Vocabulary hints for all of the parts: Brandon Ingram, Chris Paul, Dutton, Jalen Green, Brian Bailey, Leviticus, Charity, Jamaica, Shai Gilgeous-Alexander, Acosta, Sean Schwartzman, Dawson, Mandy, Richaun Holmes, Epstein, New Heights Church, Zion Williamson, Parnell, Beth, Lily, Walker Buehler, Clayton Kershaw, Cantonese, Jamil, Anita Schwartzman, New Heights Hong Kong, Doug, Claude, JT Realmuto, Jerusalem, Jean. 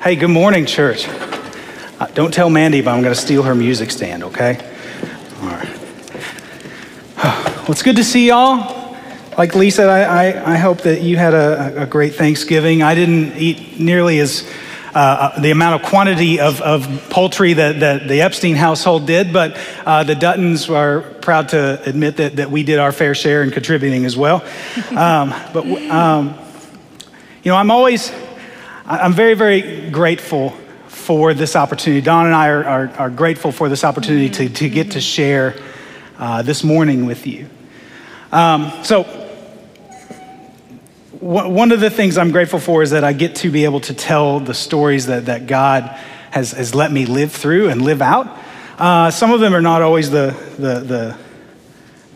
Hey, good morning, church. Don't tell Mandy, but I'm going to steal her music stand, okay? All right. Well, it's good to see y'all. Like Lee said, I hope that you had a great Thanksgiving. I didn't eat nearly as the amount of quantity of poultry that the Epstein household did, but the Duttons are proud to admit that we did our fair share in contributing as well. You know, I'm very, very grateful for this opportunity. Don and I are grateful for this opportunity to get to share this morning with you. One of the things I'm grateful for is that I get to be able to tell the stories that God has let me live through and live out. Some of them are not always the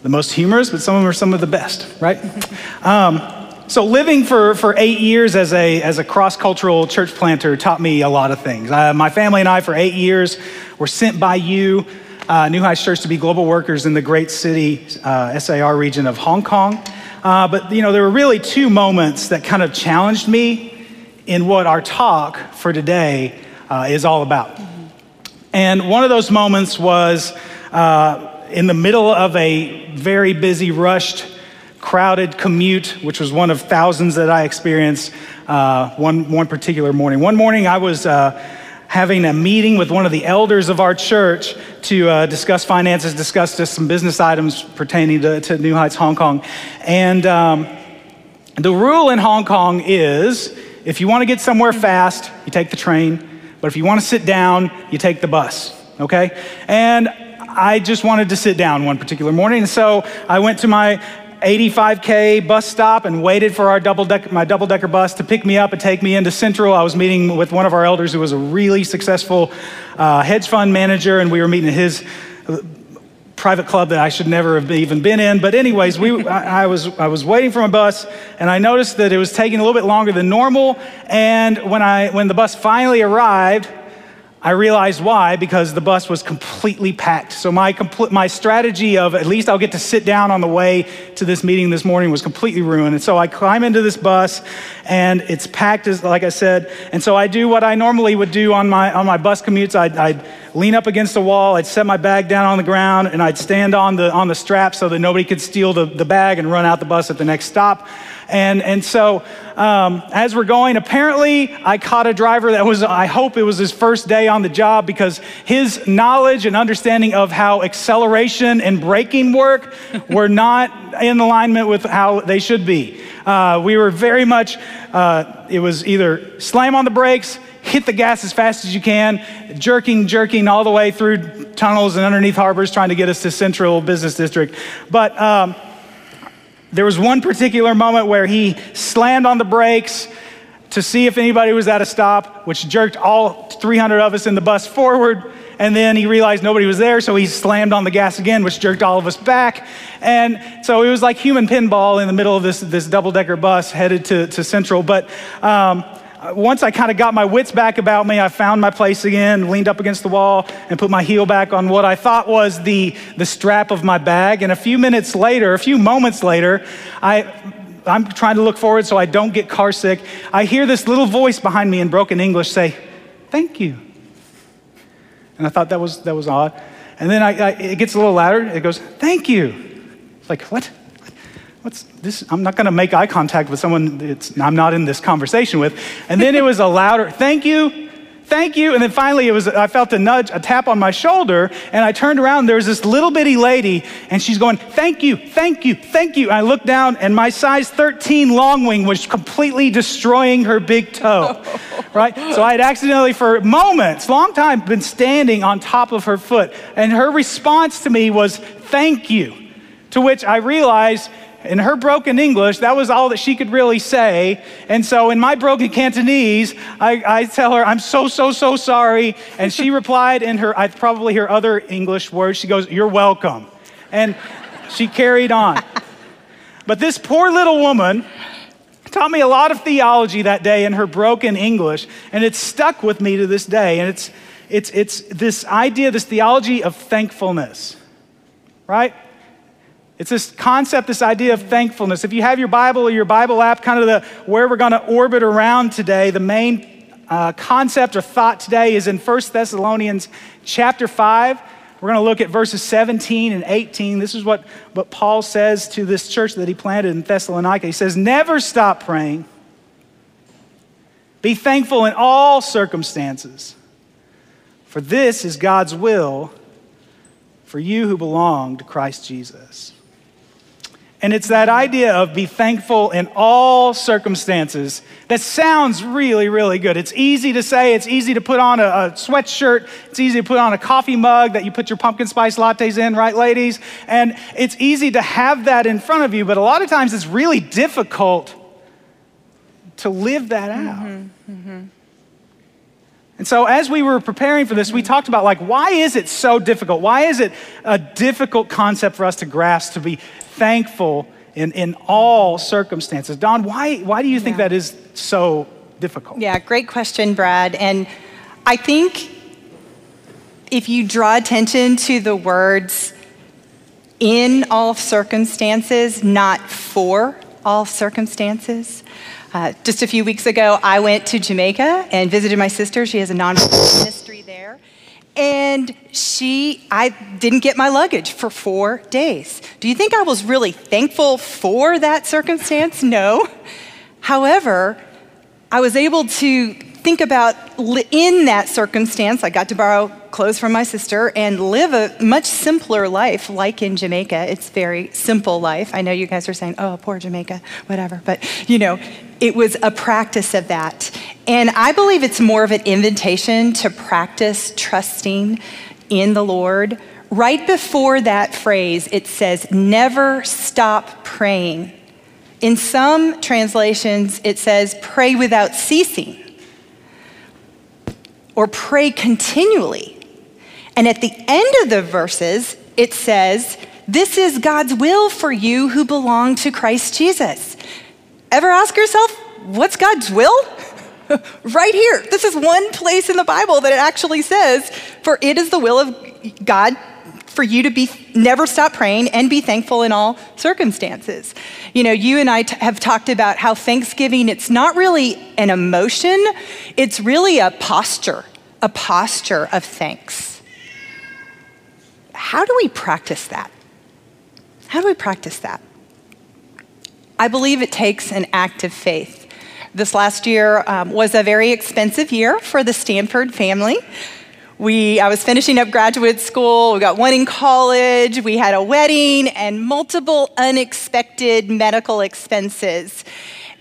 most humorous, but some of them are some of the best, right? So living for 8 years as a cross-cultural church planter taught me a lot of things. My family and I, for 8 years, were sent by you, New Heights Church, to be global workers in the great city, SAR region of Hong Kong. But, you know, there were really two moments that kind of challenged me in what our talk for today is all about. Mm-hmm. And one of those moments was in the middle of a very busy, rushed, crowded commute, which was one of thousands that I experienced one particular morning. One morning I was having a meeting with one of the elders of our church to discuss finances, discuss just some business items pertaining to New Heights Hong Kong. And the rule in Hong Kong is, if you want to get somewhere fast, you take the train. But if you want to sit down, you take the bus, okay? And I just wanted to sit down one particular morning. And so I went to my 85K bus stop and waited for my double-decker bus to pick me up and take me into Central. I was meeting with one of our elders who was a really successful hedge fund manager, and we were meeting at his private club that I should never have even been in. But anyways, I was waiting for my bus, and I noticed that it was taking a little bit longer than normal. And when the bus finally arrived, I realized why, because the bus was completely packed. So my strategy of at least I'll get to sit down on the way to this meeting this morning was completely ruined. And so I climb into this bus, and it's packed, as like I said. And so I do what I normally would do on my bus commutes. I'd lean up against the wall, I'd set my bag down on the ground, and I'd stand on the strap so that nobody could steal the bag and run out the bus at the next stop. And so as we're going, apparently I caught a driver that was, I hope it was his first day on the job, because his knowledge and understanding of how acceleration and braking work were not in alignment with how they should be. We were very much, it was either slam on the brakes, hit the gas as fast as you can, jerking all the way through tunnels and underneath harbors trying to get us to Central Business District. But there was one particular moment where he slammed on the brakes to see if anybody was at a stop, which jerked all 300 of us in the bus forward. And then he realized nobody was there, so he slammed on the gas again, which jerked all of us back. And so it was like human pinball in the middle of this double-decker bus headed to Central. But once I kind of got my wits back about me, I found my place again, leaned up against the wall, and put my heel back on what I thought was the strap of my bag. And a few moments later, I'm trying to look forward so I don't get car sick. I hear this little voice behind me in broken English say, "Thank you." And I thought that was odd. And then it gets a little louder. It goes, "Thank you." It's like, what? What's this? I'm not going to make eye contact with someone I'm not in this conversation with. And then it was a louder, "Thank you. Thank you." And then finally I felt a nudge, a tap on my shoulder, and I turned around. There was this little bitty lady, and she's going, "Thank you, thank you, thank you." I looked down, and my size 13 long wing was completely destroying her big toe, right? So I had accidentally for moments, long time, been standing on top of her foot. And her response to me was, "Thank you," to which I realized in her broken English, that was all that she could really say. And so in my broken Cantonese, I tell her, "I'm so sorry." And she replied in her other English words, she goes, "You're welcome." And she carried on. But this poor little woman taught me a lot of theology that day in her broken English, and it's stuck with me to this day. And it's this idea, this theology of thankfulness, right? It's this concept, this idea of thankfulness. If you have your Bible or your Bible app, kind of where we're going to orbit around today, the main concept or thought today is in 1 Thessalonians chapter 5. We're going to look at verses 17 and 18. This is what Paul says to this church that he planted in Thessalonica. He says, never stop praying. Be thankful in all circumstances, for this is God's will for you who belong to Christ Jesus. And it's that idea of be thankful in all circumstances that sounds really, really good. It's easy to say. It's easy to put on a sweatshirt. It's easy to put on a coffee mug that you put your pumpkin spice lattes in, right, ladies? And it's easy to have that in front of you, but a lot of times it's really difficult to live that out. And so as we were preparing for this, we talked about why is it so difficult? Why is it a difficult concept for us to grasp, to be thankful in all circumstances? Don, why do you think that is so difficult? Yeah, great question, Brad. And I think if you draw attention to the words in all circumstances, not for all circumstances. Just a few weeks ago, I went to Jamaica and visited my sister. She has a nonprofit ministry there. And I didn't get my luggage for 4 days. Do you think I was really thankful for that circumstance? No. However, I was able to think about in that circumstance, I got to borrow clothes from my sister and live a much simpler life like in Jamaica. It's very simple life. I know you guys are saying, oh, poor Jamaica, whatever. But, it was a practice of that. And I believe it's more of an invitation to practice trusting in the Lord. Right before that phrase, it says, never stop praying. In some translations, it says, pray without ceasing, or pray continually. And at the end of the verses, it says, this is God's will for you who belong to Christ Jesus. Ever ask yourself, what's God's will? Right here. This is one place in the Bible that it actually says, for it is the will of God for you to never stop praying and be thankful in all circumstances. You and I have talked about how Thanksgiving, it's not really an emotion, it's really a posture of thanks. How do we practice that? How do we practice that? I believe it takes an act of faith. This last year was a very expensive year for the Stanford family. I was finishing up graduate school, we got one in college, we had a wedding, and multiple unexpected medical expenses.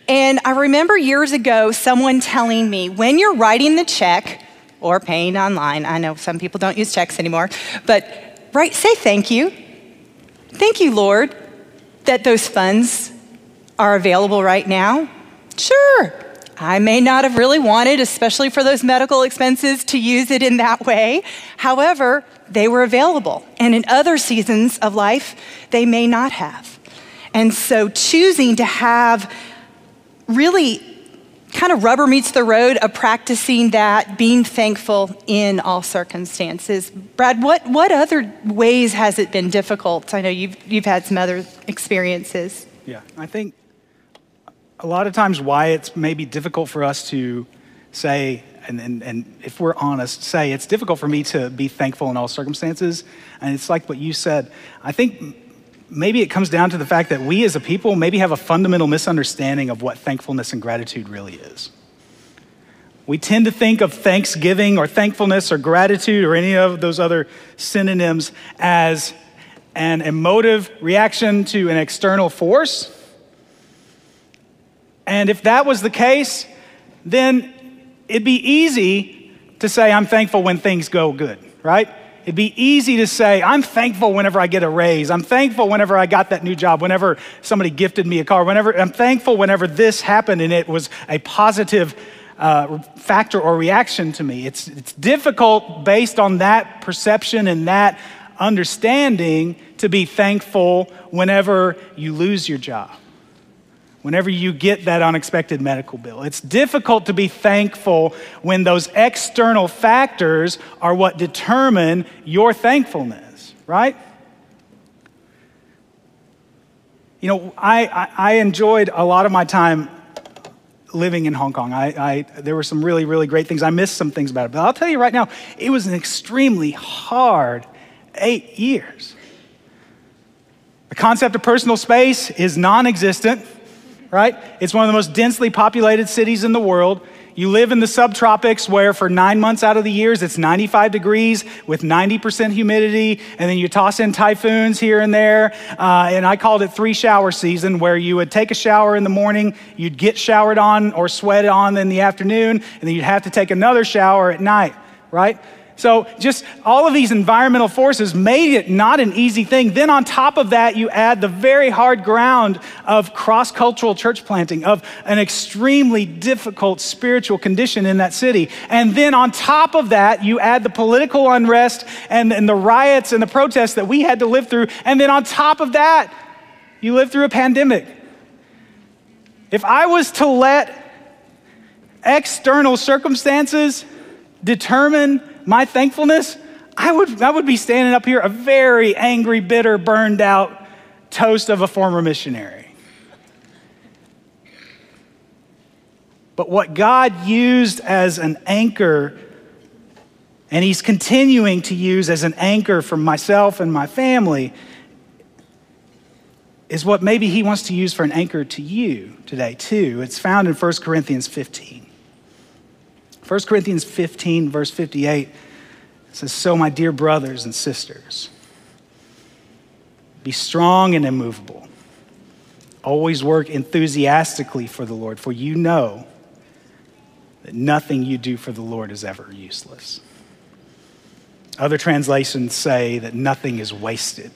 And I remember years ago, someone telling me, when you're writing the check, or paying online, I know some people don't use checks anymore, but say thank you. Thank you, Lord, that those funds are available right now. Sure. I may not have really wanted, especially for those medical expenses, to use it in that way. However, they were available. And in other seasons of life, they may not have. And so choosing to have really kind of rubber meets the road of practicing that, being thankful in all circumstances. Brad, what other ways has it been difficult? I know you've had some other experiences. Yeah, I think a lot of times why it's maybe difficult for us to say, and if we're honest, say it's difficult for me to be thankful in all circumstances. And it's like what you said. I think maybe it comes down to the fact that we as a people maybe have a fundamental misunderstanding of what thankfulness and gratitude really is. We tend to think of thanksgiving or thankfulness or gratitude or any of those other synonyms as an emotive reaction to an external force. And if that was the case, then it'd be easy to say, I'm thankful when things go good, right? It'd be easy to say, I'm thankful whenever I get a raise. I'm thankful whenever I got that new job, whenever somebody gifted me a car, I'm thankful whenever this happened and it was a positive factor or reaction to me. It's difficult based on that perception and that understanding to be thankful whenever you lose your job, whenever you get that unexpected medical bill. It's difficult to be thankful when those external factors are what determine your thankfulness, right? I enjoyed a lot of my time living in Hong Kong. There were some really, really great things. I missed some things about it, but I'll tell you right now, it was an extremely hard 8 years. The concept of personal space is non-existent, right? It's one of the most densely populated cities in the world. You live in the subtropics where for 9 months out of the years, it's 95 degrees with 90% humidity. And then you toss in typhoons here and there. And I called it 3 shower season, where you would take a shower in the morning, you'd get showered on or sweated on in the afternoon, and then you'd have to take another shower at night, right? So just all of these environmental forces made it not an easy thing. Then on top of that, you add the very hard ground of cross-cultural church planting, of an extremely difficult spiritual condition in that city. And then on top of that, you add the political unrest and the riots and the protests that we had to live through. And then on top of that, you live through a pandemic. If I was to let external circumstances determine my thankfulness, I would be standing up here a very angry, bitter, burned out toast of a former missionary. But what God used as an anchor, and he's continuing to use as an anchor for myself and my family, is what maybe he wants to use for an anchor to you today too. It's found in 1 Corinthians 15. 1 Corinthians 15, verse 58 says, "So my dear brothers and sisters, be strong and immovable. Always work enthusiastically for the Lord, for you know that nothing you do for the Lord is ever useless." Other translations say that nothing is wasted.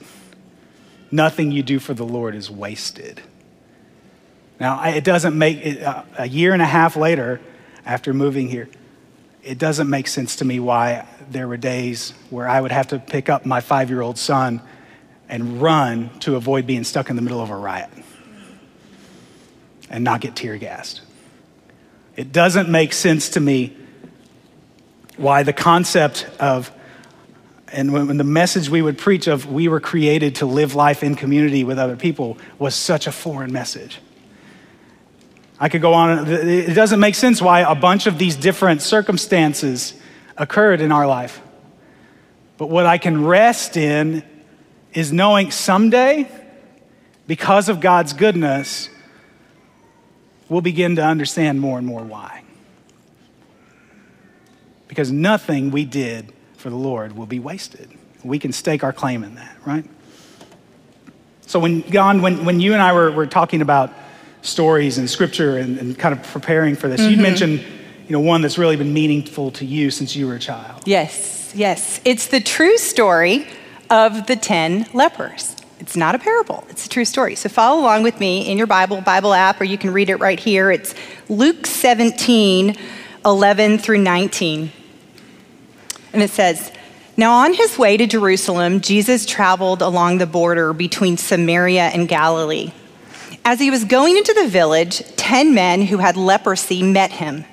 Nothing you do for the Lord is wasted. Now, it doesn't make it, a year and a half later, after moving here, it doesn't make sense to me why there were days where I would have to pick up my 5-year-old son and run to avoid being stuck in the middle of a riot and not get tear gassed. It doesn't make sense to me why the concept of, and when the message we would preach of, we were created to live life in community with other people, was such a foreign message. I could go on. It doesn't make sense why a bunch of these different circumstances occurred in our life. But what I can rest in is knowing someday, because of God's goodness, we'll begin to understand more and more why. Because nothing we did for the Lord will be wasted. We can stake our claim in that, right? So when you and I were talking about stories and scripture and kind of preparing for this. Mm-hmm. You mentioned, one that's really been meaningful to you since you were a child. Yes. It's the true story of the 10 lepers. It's not a parable. It's a true story. So follow along with me in your Bible app, or you can read it right here. It's Luke 17, 11 through 19. And it says, "Now on his way to Jerusalem, Jesus traveled along the border between Samaria and Galilee. As he was going into the village, 10 men who had leprosy met him.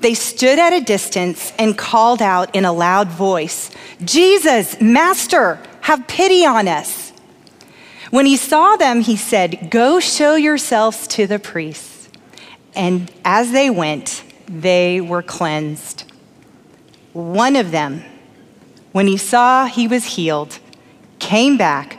They stood at a distance and called out in a loud voice, 'Jesus, Master, have pity on us.' When he saw them, he said, 'Go show yourselves to the priests.' And as they went, they were cleansed. One of them, when he saw he was healed, came back,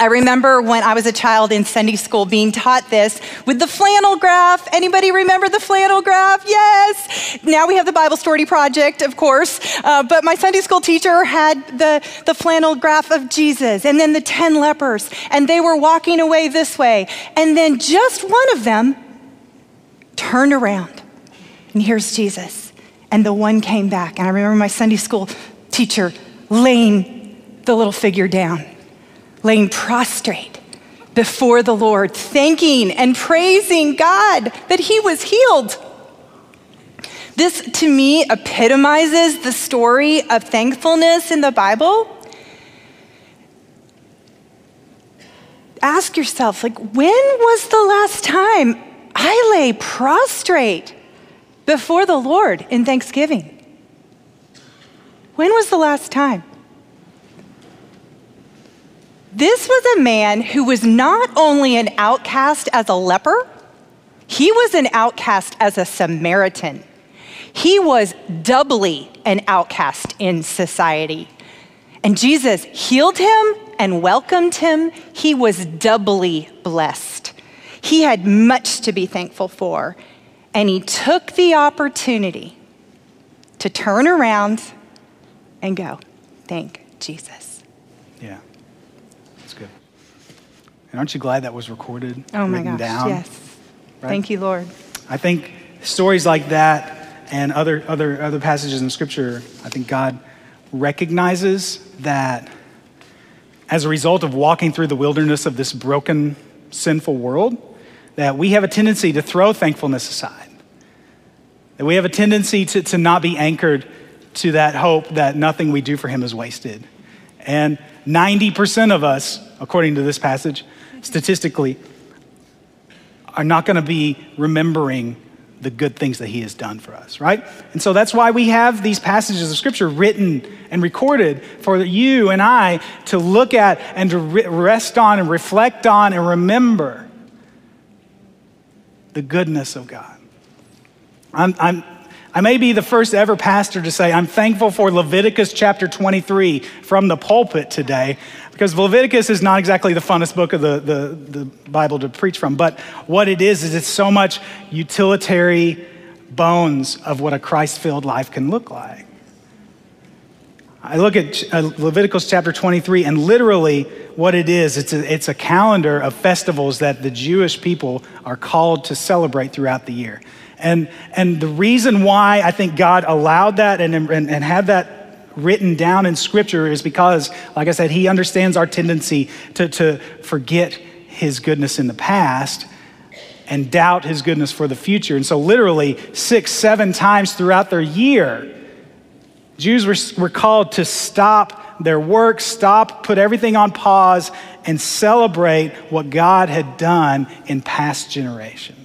I remember when I was a child in Sunday school being taught this with the flannel graph. Anybody remember the flannel graph? Yes. Now we have the Bible Story Project, of course. But my Sunday school teacher had the flannel graph of Jesus and then the 10 lepers, and they were walking away this way. And then just one of them turned around, and here's Jesus. And the one came back. And I remember my Sunday school teacher laying the little figure down, laying prostrate before the Lord, thanking and praising God that he was healed. This, to me, epitomizes the story of thankfulness in the Bible. Ask yourself, like, when was the last time I lay prostrate before the Lord in thanksgiving? When was the last time? This was a man who was not only an outcast as a leper, he was an outcast as a Samaritan. He was doubly an outcast in society. And Jesus healed him and welcomed him. He was doubly blessed. He had much to be thankful for. And he took the opportunity to turn around and go, thank Jesus. Yeah, that's good. And aren't you glad that was recorded? Oh my gosh, down, yes. Right? Thank you, Lord. I think stories like that and other passages in Scripture, I think God recognizes that as a result of walking through the wilderness of this broken, sinful world, that we have a tendency to throw thankfulness aside. That we have a tendency to not be anchored to that hope that nothing we do for him is wasted. And 90% of us, according to this passage, statistically, are not gonna be remembering the good things that he has done for us, right? And so that's why we have these passages of Scripture written and recorded for you and I to look at and to rest on and reflect on and remember the goodness of God. I may be the first ever pastor to say I'm thankful for Leviticus chapter 23 from the pulpit today, because Leviticus is not exactly the funnest book of the Bible to preach from, but what it is it's so much utilitarian bones of what a Christ-filled life can look like. I look at Leviticus chapter 23, and literally what it is, it's a calendar of festivals that the Jewish people are called to celebrate throughout the year. And the reason why I think God allowed that and had that written down in Scripture is because, like I said, he understands our tendency to forget his goodness in the past and doubt his goodness for the future. And so literally 6-7 times throughout their year, Jews were called to stop their work, put everything on pause, and celebrate what God had done in past generations.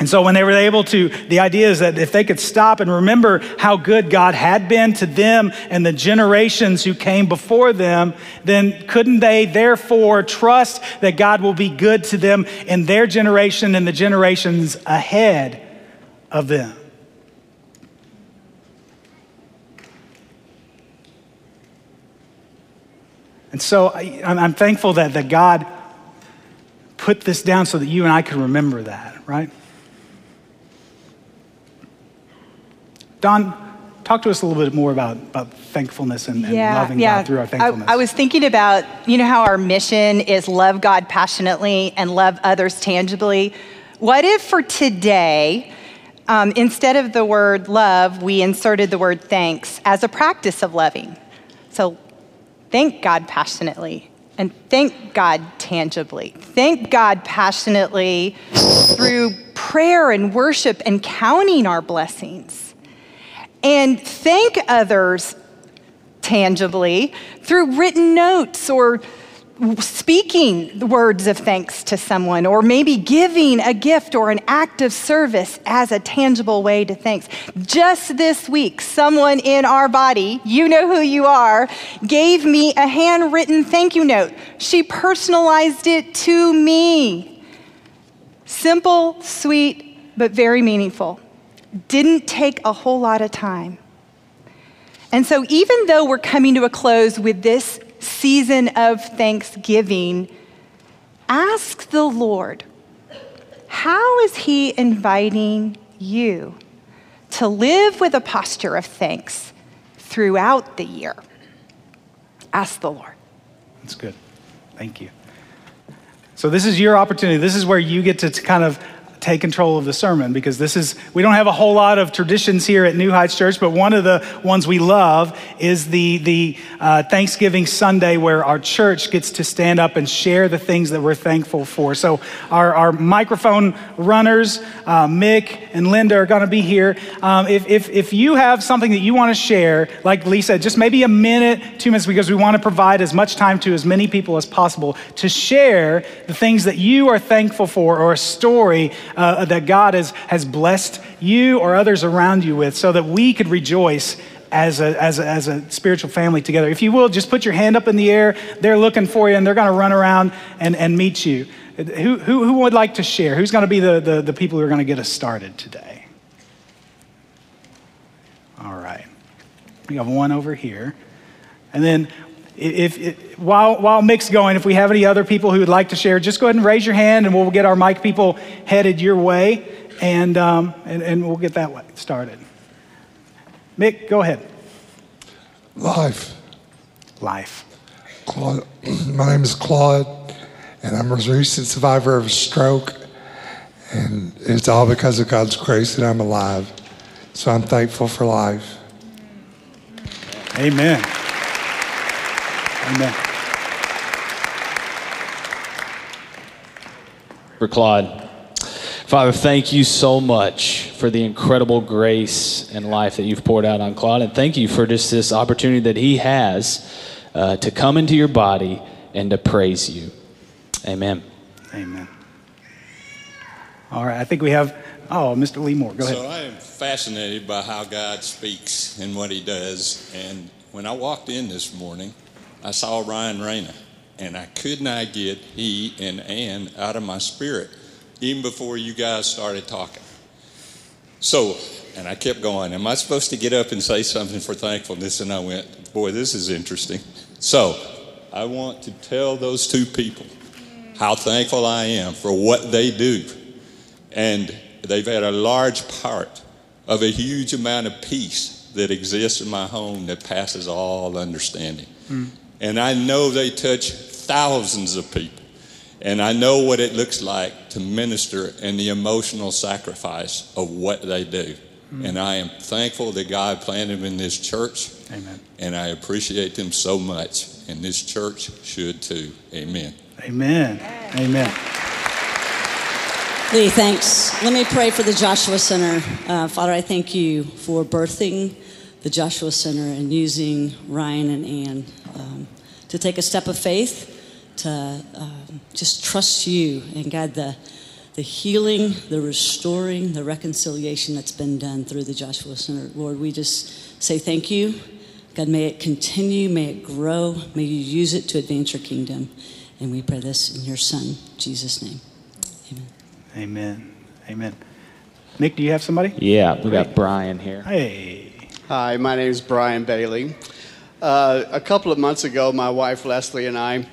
And so when they were able to, the idea is that if they could stop and remember how good God had been to them and the generations who came before them, then couldn't they therefore trust that God will be good to them in their generation and the generations ahead of them? And so I'm thankful that God put this down so that you and I could remember that, right? Don, talk to us a little bit more about thankfulness and loving God through our thankfulness. I was thinking about, you know how our mission is love God passionately and love others tangibly. What if for today, instead of the word love, we inserted the word thanks as a practice of loving? So thank God passionately and thank God tangibly. Thank God passionately through prayer and worship and counting our blessings. And thank others tangibly through written notes or speaking words of thanks to someone, or maybe giving a gift or an act of service as a tangible way to thanks. Just this week, someone in our body, you know who you are, gave me a handwritten thank you note. She personalized it to me. Simple, sweet, but very meaningful. Didn't take a whole lot of time. And so even though we're coming to a close with this season of Thanksgiving, ask the Lord, how is he inviting you to live with a posture of thanks throughout the year? Ask the Lord. That's good. Thank you. So this is your opportunity. This is where you get to kind of take control of the sermon, because this is, we don't have a whole lot of traditions here at New Heights Church, but one of the ones we love is the Thanksgiving Sunday where our church gets to stand up and share the things that we're thankful for. So our microphone runners, Mick and Linda, are going to be here. If you have something that you want to share, like Lee said, just maybe a minute, 2 minutes, because we want to provide as much time to as many people as possible to share the things that you are thankful for, or a story that God has blessed you or others around you with, so that we could rejoice as a spiritual family together. If you will, just put your hand up in the air. They're looking for you, and they're going to run around and meet you. Who would like to share? Who's going to be the people who are going to get us started today? All right. We have one over here. And then while Mick's going, if we have any other people who would like to share, just go ahead and raise your hand, and we'll get our mic people headed your way, and we'll get that started. Mick, go ahead. Life. Claude, my name is Claude, and I'm a recent survivor of a stroke, and it's all because of God's grace that I'm alive. So I'm thankful for life. Amen. Amen. For Claude, Father, thank you so much for the incredible grace and life that you've poured out on Claude, and thank you for just this opportunity that he has to come into your body and to praise you. Amen. Amen. All right, I think we have, Mr. Lee Moore, go ahead. So I am fascinated by how God speaks and what he does, and when I walked in this morning, I saw Ryan Reyna, and I could not get he and Ann out of my spirit, even before you guys started talking. So, and I kept going, am I supposed to get up and say something for thankfulness? And I went, boy, this is interesting. So, I want to tell those two people how thankful I am for what they do. And they've had a large part of a huge amount of peace that exists in my home that passes all understanding. Mm. And I know they touch thousands of people. And I know what it looks like to minister and the emotional sacrifice of what they do. Mm. And I am thankful that God planted them in this church. Amen. And I appreciate them so much. And this church should too. Amen. Amen. Amen. Lee, thanks. Let me pray for the Joshua Center. Father, I thank you for birthing the Joshua Center and using Ryan and Ann to take a step of faith, to just trust you, and God, the healing, the restoring, the reconciliation that's been done through the Joshua Center. Lord, we just say thank you. God, may it continue, may it grow, may you use it to advance your kingdom. And we pray this in your son, Jesus' name. Amen. Amen. Amen. Nick, do you have somebody? Yeah, we got Brian here. Hey. Hi, my name is Brian Bailey. A couple of months ago, my wife Leslie and I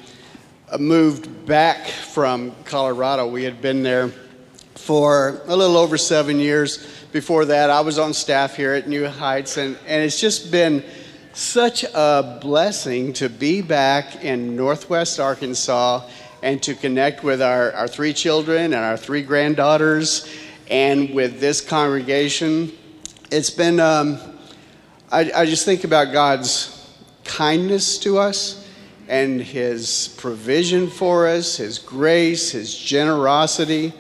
moved back from Colorado. We had been there for a little over 7 years. Before that, I was on staff here at New Heights, and it's just been such a blessing to be back in Northwest Arkansas and to connect with our three children and our three granddaughters and with this congregation. It's been, I just think about God's kindness to us and his provision for us, his grace, his generosity.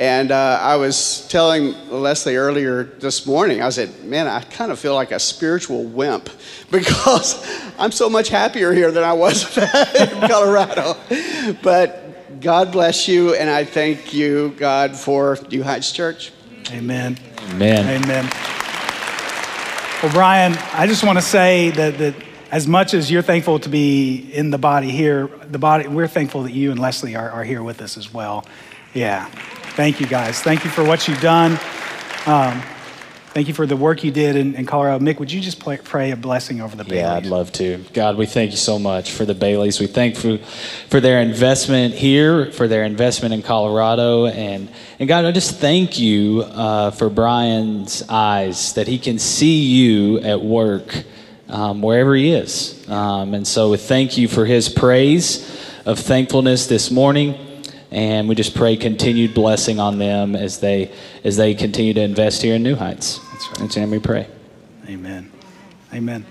And I was telling Leslie earlier this morning, I said, man, I kind of feel like a spiritual wimp because I'm so much happier here than I was in Colorado. But God bless you, and I thank you, God, for New Heights Church. Amen. Amen. Amen. Well, Brian, I just want to say that as much as you're thankful to be in the body here, we're thankful that you and Leslie are here with us as well. Yeah. Thank you, guys. Thank you for what you've done. Thank you for the work you did in Colorado. Mick, would you just pray a blessing over the Baileys? Yeah, I'd love to. God, we thank you so much for the Baileys. We thank you for their investment here, for their investment in Colorado. And God, I just thank you for Brian's eyes, that he can see you at work wherever he is. And so thank you for his praise of thankfulness this morning. and we just pray continued blessing on them as they continue to invest here in New Heights. That's right. That's, and we pray. Amen. Amen.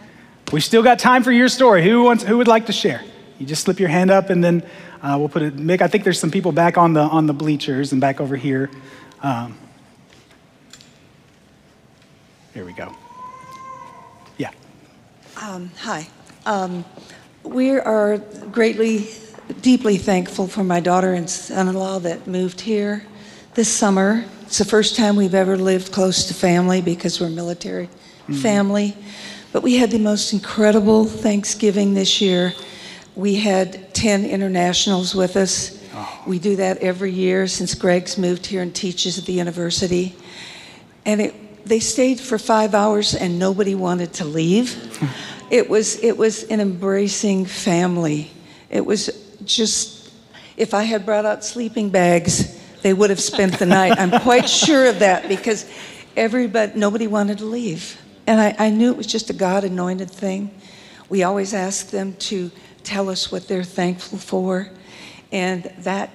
We still got time for your story. Who would like to share? You just slip your hand up, and then we'll put it. Mick, I think there's some people back on the bleachers and back over here. Here we go. Yeah. Hi. We are deeply thankful for my daughter and son-in-law that moved here this summer. It's the first time we've ever lived close to family because we're military family. But we had the most incredible Thanksgiving this year. We had 10 internationals with us. Oh. We do that every year since Greg's moved here and teaches at the university. And they stayed for 5 hours and nobody wanted to leave. It was an embracing family. It was just, if I had brought out sleeping bags, they would have spent the night. I'm quite sure of that because nobody wanted to leave. And I knew it was just a God-anointed thing. We always ask them to tell us what they're thankful for. And that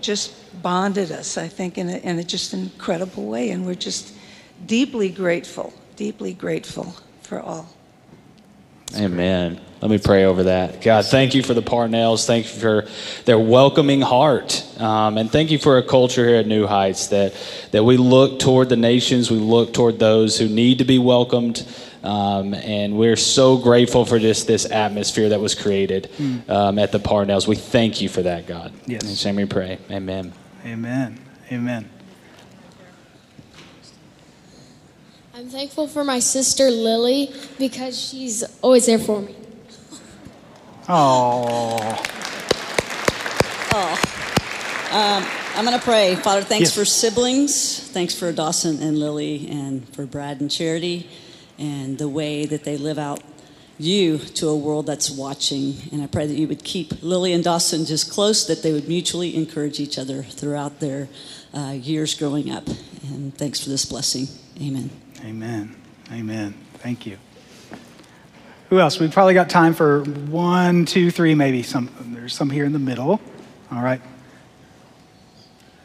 just bonded us, I think, in a just incredible way. And we're just deeply grateful for all. Amen. Let me pray over that. God, thank you for the Parnells. Thank you for their welcoming heart. And thank you for a culture here at New Heights that we look toward the nations, we look toward those who need to be welcomed. And we're so grateful for just this atmosphere that was created at the Parnells. We thank you for that, God. Yes. In the name we pray. Amen. Amen. Amen. I'm thankful for my sister Lily because she's always there for me. I'm going to pray. Father, thanks for siblings. Thanks for Dawson and Lily and for Brad and Charity and the way that they live out you to a world that's watching. And I pray that you would keep Lily and Dawson just close, that they would mutually encourage each other throughout their years growing up. And thanks for this blessing. Amen. Amen. Amen. Thank you. Who else? We've probably got time for 1, 2, 3, maybe. There's some here in the middle. All right.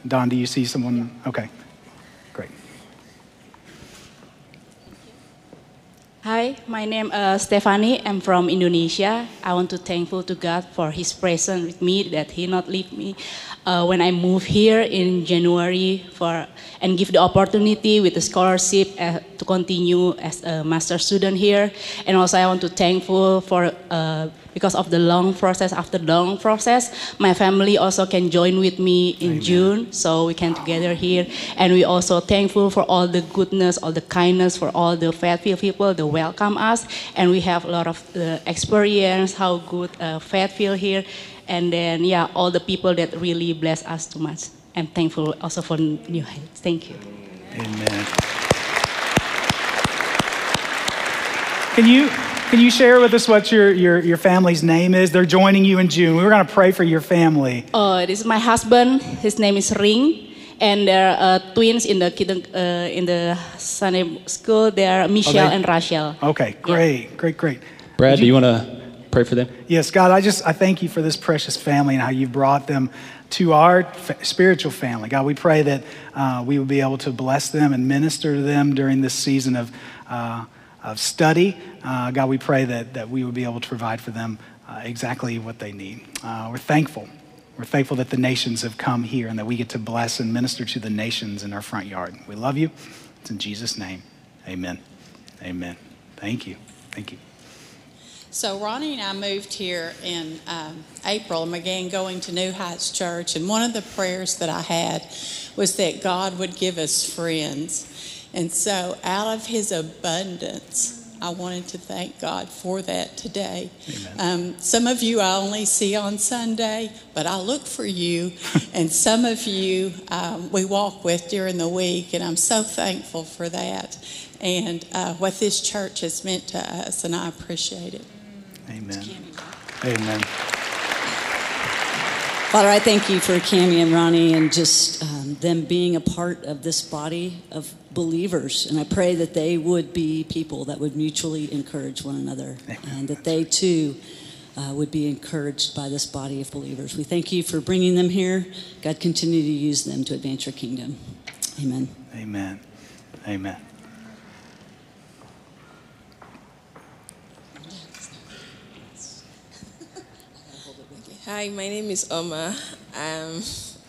Don, do you see someone? Okay. Great. Hi, my name is Stephanie. I'm from Indonesia. I want to thankful to God for His presence with me, that He not leave me when I moved here in January and give the opportunity with a scholarship to continue as a master's student here. And also I want to thankful for, because of the long process, after the long process, my family also can join with me in June, so we can together here. And we also thankful for all the goodness, all the kindness, for all the Fairfield people that welcome us. And we have a lot of experience, how good Fairfield here. And then, all the people that really bless us too much. I'm thankful also for New Heights. Thank you. Amen. Can you share with us what your family's name is? They're joining you in June. We were going to pray for your family. Oh, this is my husband. His name is Ring, and they're twins in the Sunday school. They're Michelle and Rachel. Okay, great, great. Brad, do you want to pray for them? Yes, God, I thank you for this precious family and how you've brought them to our spiritual family. God, we pray that we will be able to bless them and minister to them during this season of study. God, we pray that we will be able to provide for them exactly what they need. We're thankful. We're thankful that the nations have come here and that we get to bless and minister to the nations in our front yard. We love you. It's in Jesus' name. Amen. Amen. Thank you. Thank you. So Ronnie and I moved here in April and began going to New Heights Church. And one of the prayers that I had was that God would give us friends. And so out of His abundance, I wanted to thank God for that today. Some of you I only see on Sunday, but I look for you. And some of you we walk with during the week, and I'm so thankful for that and what this church has meant to us, and I appreciate it. Amen. Amen. Father, I thank you for Cammie and Ronnie and just them being a part of this body of believers. And I pray that they would be people that would mutually encourage one another. Amen. And that they too would be encouraged by this body of believers. We thank you for bringing them here. God, continue to use them to advance your kingdom. Amen. Amen. Amen. Hi, my name is Oma.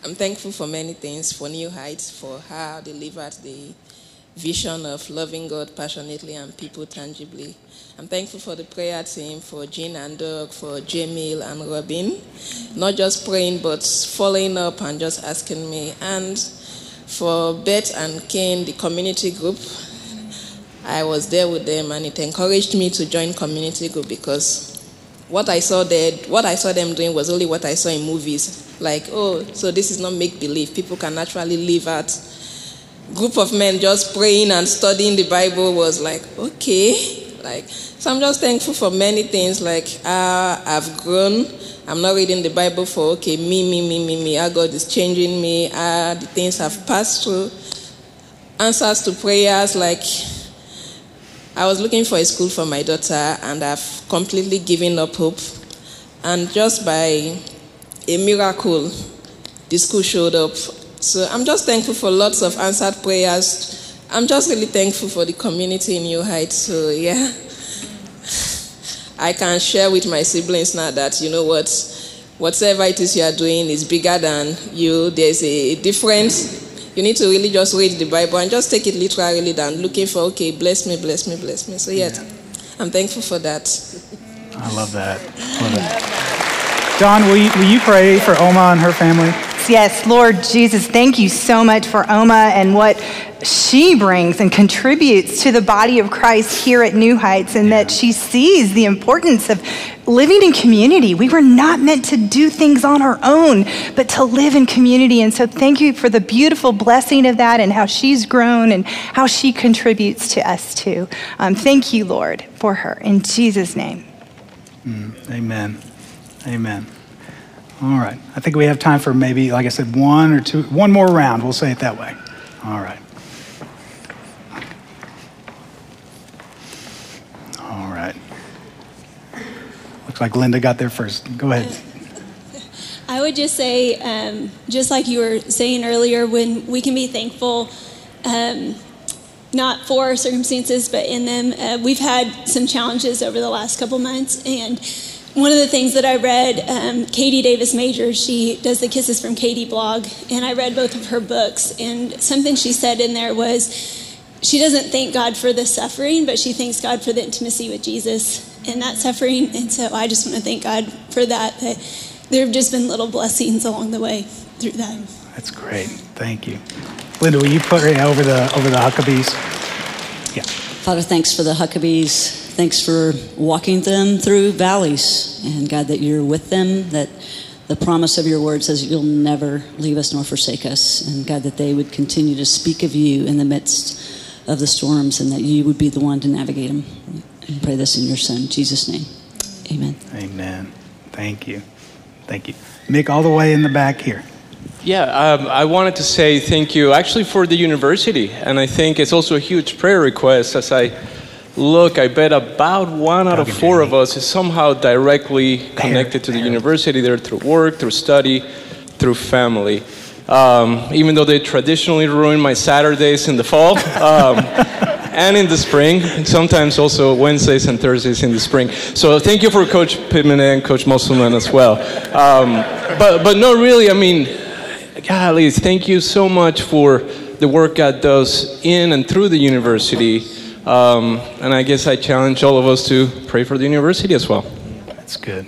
I'm thankful for many things, for New Heights, for how they live out the vision of loving God passionately and people tangibly. I'm thankful for the prayer team, for Jean and Doug, for Jamil and Robin, not just praying but following up and just asking me, and for Beth and Kane, the community group. I was there with them and it encouraged me to join community group because what I saw there, what I saw them doing was only what I saw in movies. Like, oh, so this is not make-believe. People can naturally live out. Group of men just praying and studying the Bible was like, okay. Like, so I'm just thankful for many things. Like, I've grown. I'm not reading the Bible for, okay, me. How God is changing me. The things I've passed through. Answers to prayers. Like, I was looking for a school for my daughter, and I've completely given up hope. And just by a miracle, the school showed up. So I'm just thankful for lots of answered prayers. I'm just really thankful for the community in New Heights. So yeah, I can share with my siblings now that, you know what, whatever it is you are doing is bigger than you. There's a difference. You need to really just read the Bible and just take it literally than looking for, okay, bless me. So yeah. I'm thankful for that. I love that. Don, will you pray for Oma and her family? Yes, Lord Jesus, thank you so much for Oma and what she brings and contributes to the body of Christ here at New Heights, and that she sees the importance of living in community. We were not meant to do things on our own, but to live in community. And so thank you for the beautiful blessing of that and how she's grown and how she contributes to us too. Thank you, Lord, for her. In Jesus' name. Amen. All right. I think we have time for maybe, like I said, one more round. We'll say it that way. All right. All right. Looks like Linda got there first. Go ahead. I would just say, just like you were saying earlier, when we can be thankful, not for our circumstances, but in them. We've had some challenges over the last couple months, and one of the things that I read, Katie Davis Major, she does the Kisses from Katie blog, and I read both of her books, and something she said in there was, she doesn't thank God for the suffering, but she thanks God for the intimacy with Jesus in that suffering. And so I just want to thank God for that, that there have just been little blessings along the way through that. That's great. Thank you. Linda, will you pray over the Huckabees? Yeah. Father, thanks for the Huckabees. Thanks for walking them through valleys, and God, that you're with them, that the promise of your word says you'll never leave us nor forsake us, and God, that they would continue to speak of you in the midst of the storms, and that you would be the one to navigate them. I pray this in your son, Jesus' name. Amen. Amen. Thank you. Mick, all the way in the back here. Yeah, I wanted to say thank you actually for the university, and I think it's also a huge prayer request as I bet about 1 out of 4 of us is somehow directly connected to the university there through work, through study, through family. Even though they traditionally ruin my Saturdays in the fall and in the spring, and sometimes also Wednesdays and Thursdays in the spring. So thank you for Coach Pittman and Coach Musselman as well. But no, really, I mean, golly, thank you so much for the work God does in and through the university. And I guess I challenge all of us to pray for the university as well. That's good.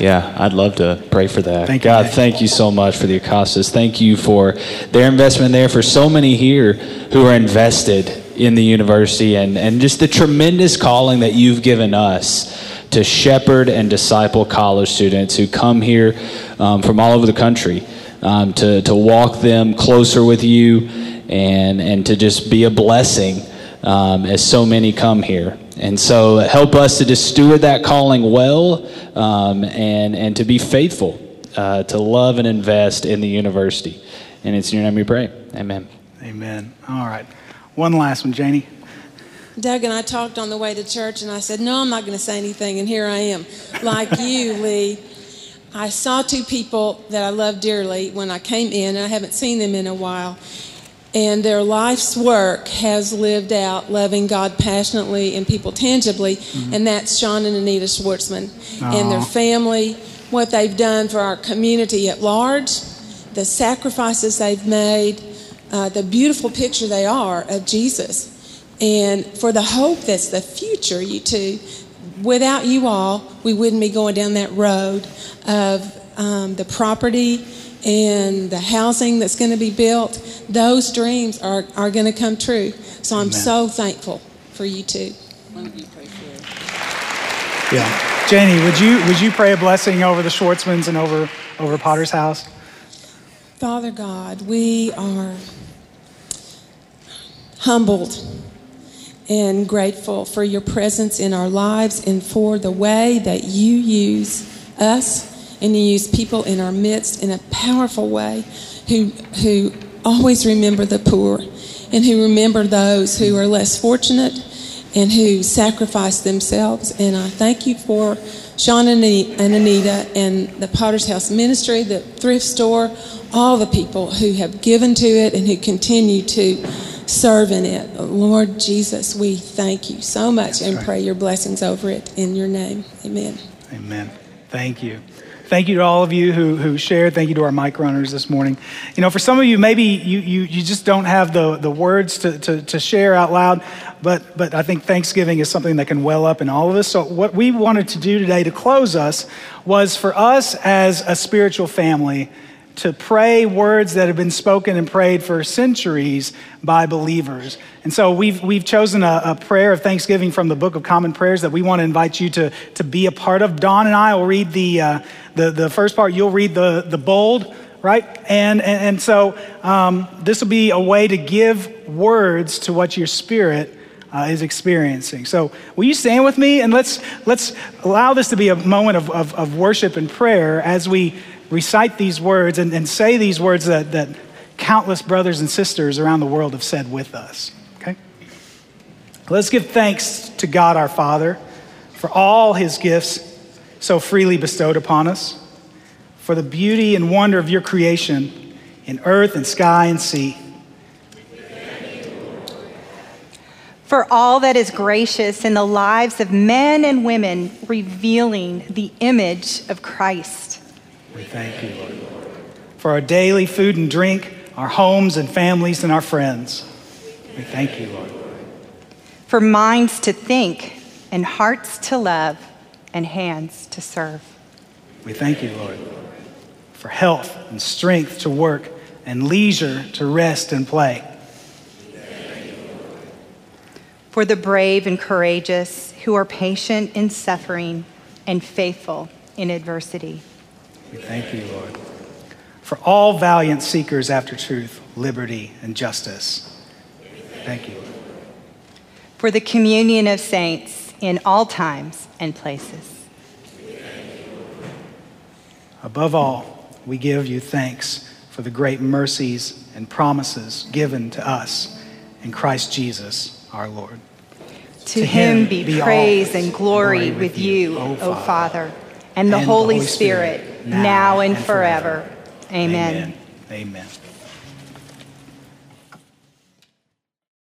Yeah, I'd love to pray for that. Thank God, thank you so much for the Acostas. Thank you for their investment there, for so many here who are invested in the university, and just the tremendous calling that you've given us to shepherd and disciple college students who come here from all over the country to walk them closer with you and to just be a blessing as so many come here. And so help us to just steward that calling well and to be faithful, to love and invest in the university. And it's in your name we pray. Amen. All right. One last one, Janie. Doug and I talked on the way to church, and I said, no, I'm not going to say anything, and here I am. Like you, Lee, I saw two people that I love dearly when I came in, and I haven't seen them in a while, and their life's work has lived out loving God passionately and people tangibly, and that's Sean and Anita Schwartzman and their family, what they've done for our community at large, the sacrifices they've made, the beautiful picture they are of Jesus. And for the hope that's the future, you two, without you all, we wouldn't be going down that road of the property and the housing that's going to be built. Those dreams are going to come true. So I'm so thankful for you two. One of you pray for it. Yeah, Janie, would you pray a blessing over the Schwartzmans and over Potter's House? Father God, we are humbled and grateful for your presence in our lives and for the way that you use us and you use people in our midst in a powerful way who always remember the poor and who remember those who are less fortunate and who sacrifice themselves. And I thank you for Sean and Anita and the Potter's House Ministry, the thrift store, all the people who have given to it and who continue to serve in it. Lord Jesus, we thank you so much pray your blessings over it in your name. Amen. Amen. Thank you. Thank you to all of you who shared. Thank you to our mic runners this morning. You know, for some of you, maybe you just don't have the words to share out loud, but I think Thanksgiving is something that can well up in all of us. So what we wanted to do today to close us was for us as a spiritual family to pray words that have been spoken and prayed for centuries by believers. And so we've chosen a prayer of thanksgiving from the Book of Common Prayers that we want to invite you to be a part of. Don and I will read the first part. You'll read the bold, right? And so this will be a way to give words to what your spirit is experiencing. So will you stand with me? And let's allow this to be a moment of worship and prayer as we recite these words and say these words that countless brothers and sisters around the world have said with us, okay? Let's give thanks to God our Father for all his gifts so freely bestowed upon us, for the beauty and wonder of your creation in earth and sky and sea. For all that is gracious in the lives of men and women, revealing the image of Christ. We thank you, Lord, for our daily food and drink, our homes and families and our friends. We thank you, Lord, for minds to think and hearts to love and hands to serve. We thank you, Lord, for health and strength to work and leisure to rest and play. For the brave and courageous who are patient in suffering and faithful in adversity. We thank you, Lord, for all valiant seekers after truth, liberty, and justice. Thank you, Lord, for the communion of saints in all times and places. Above all, we give you thanks for the great mercies and promises given to us in Christ Jesus, our Lord. To him be praise and glory with you, O Father, and the Holy Spirit, now and forever. Amen. Amen. Amen.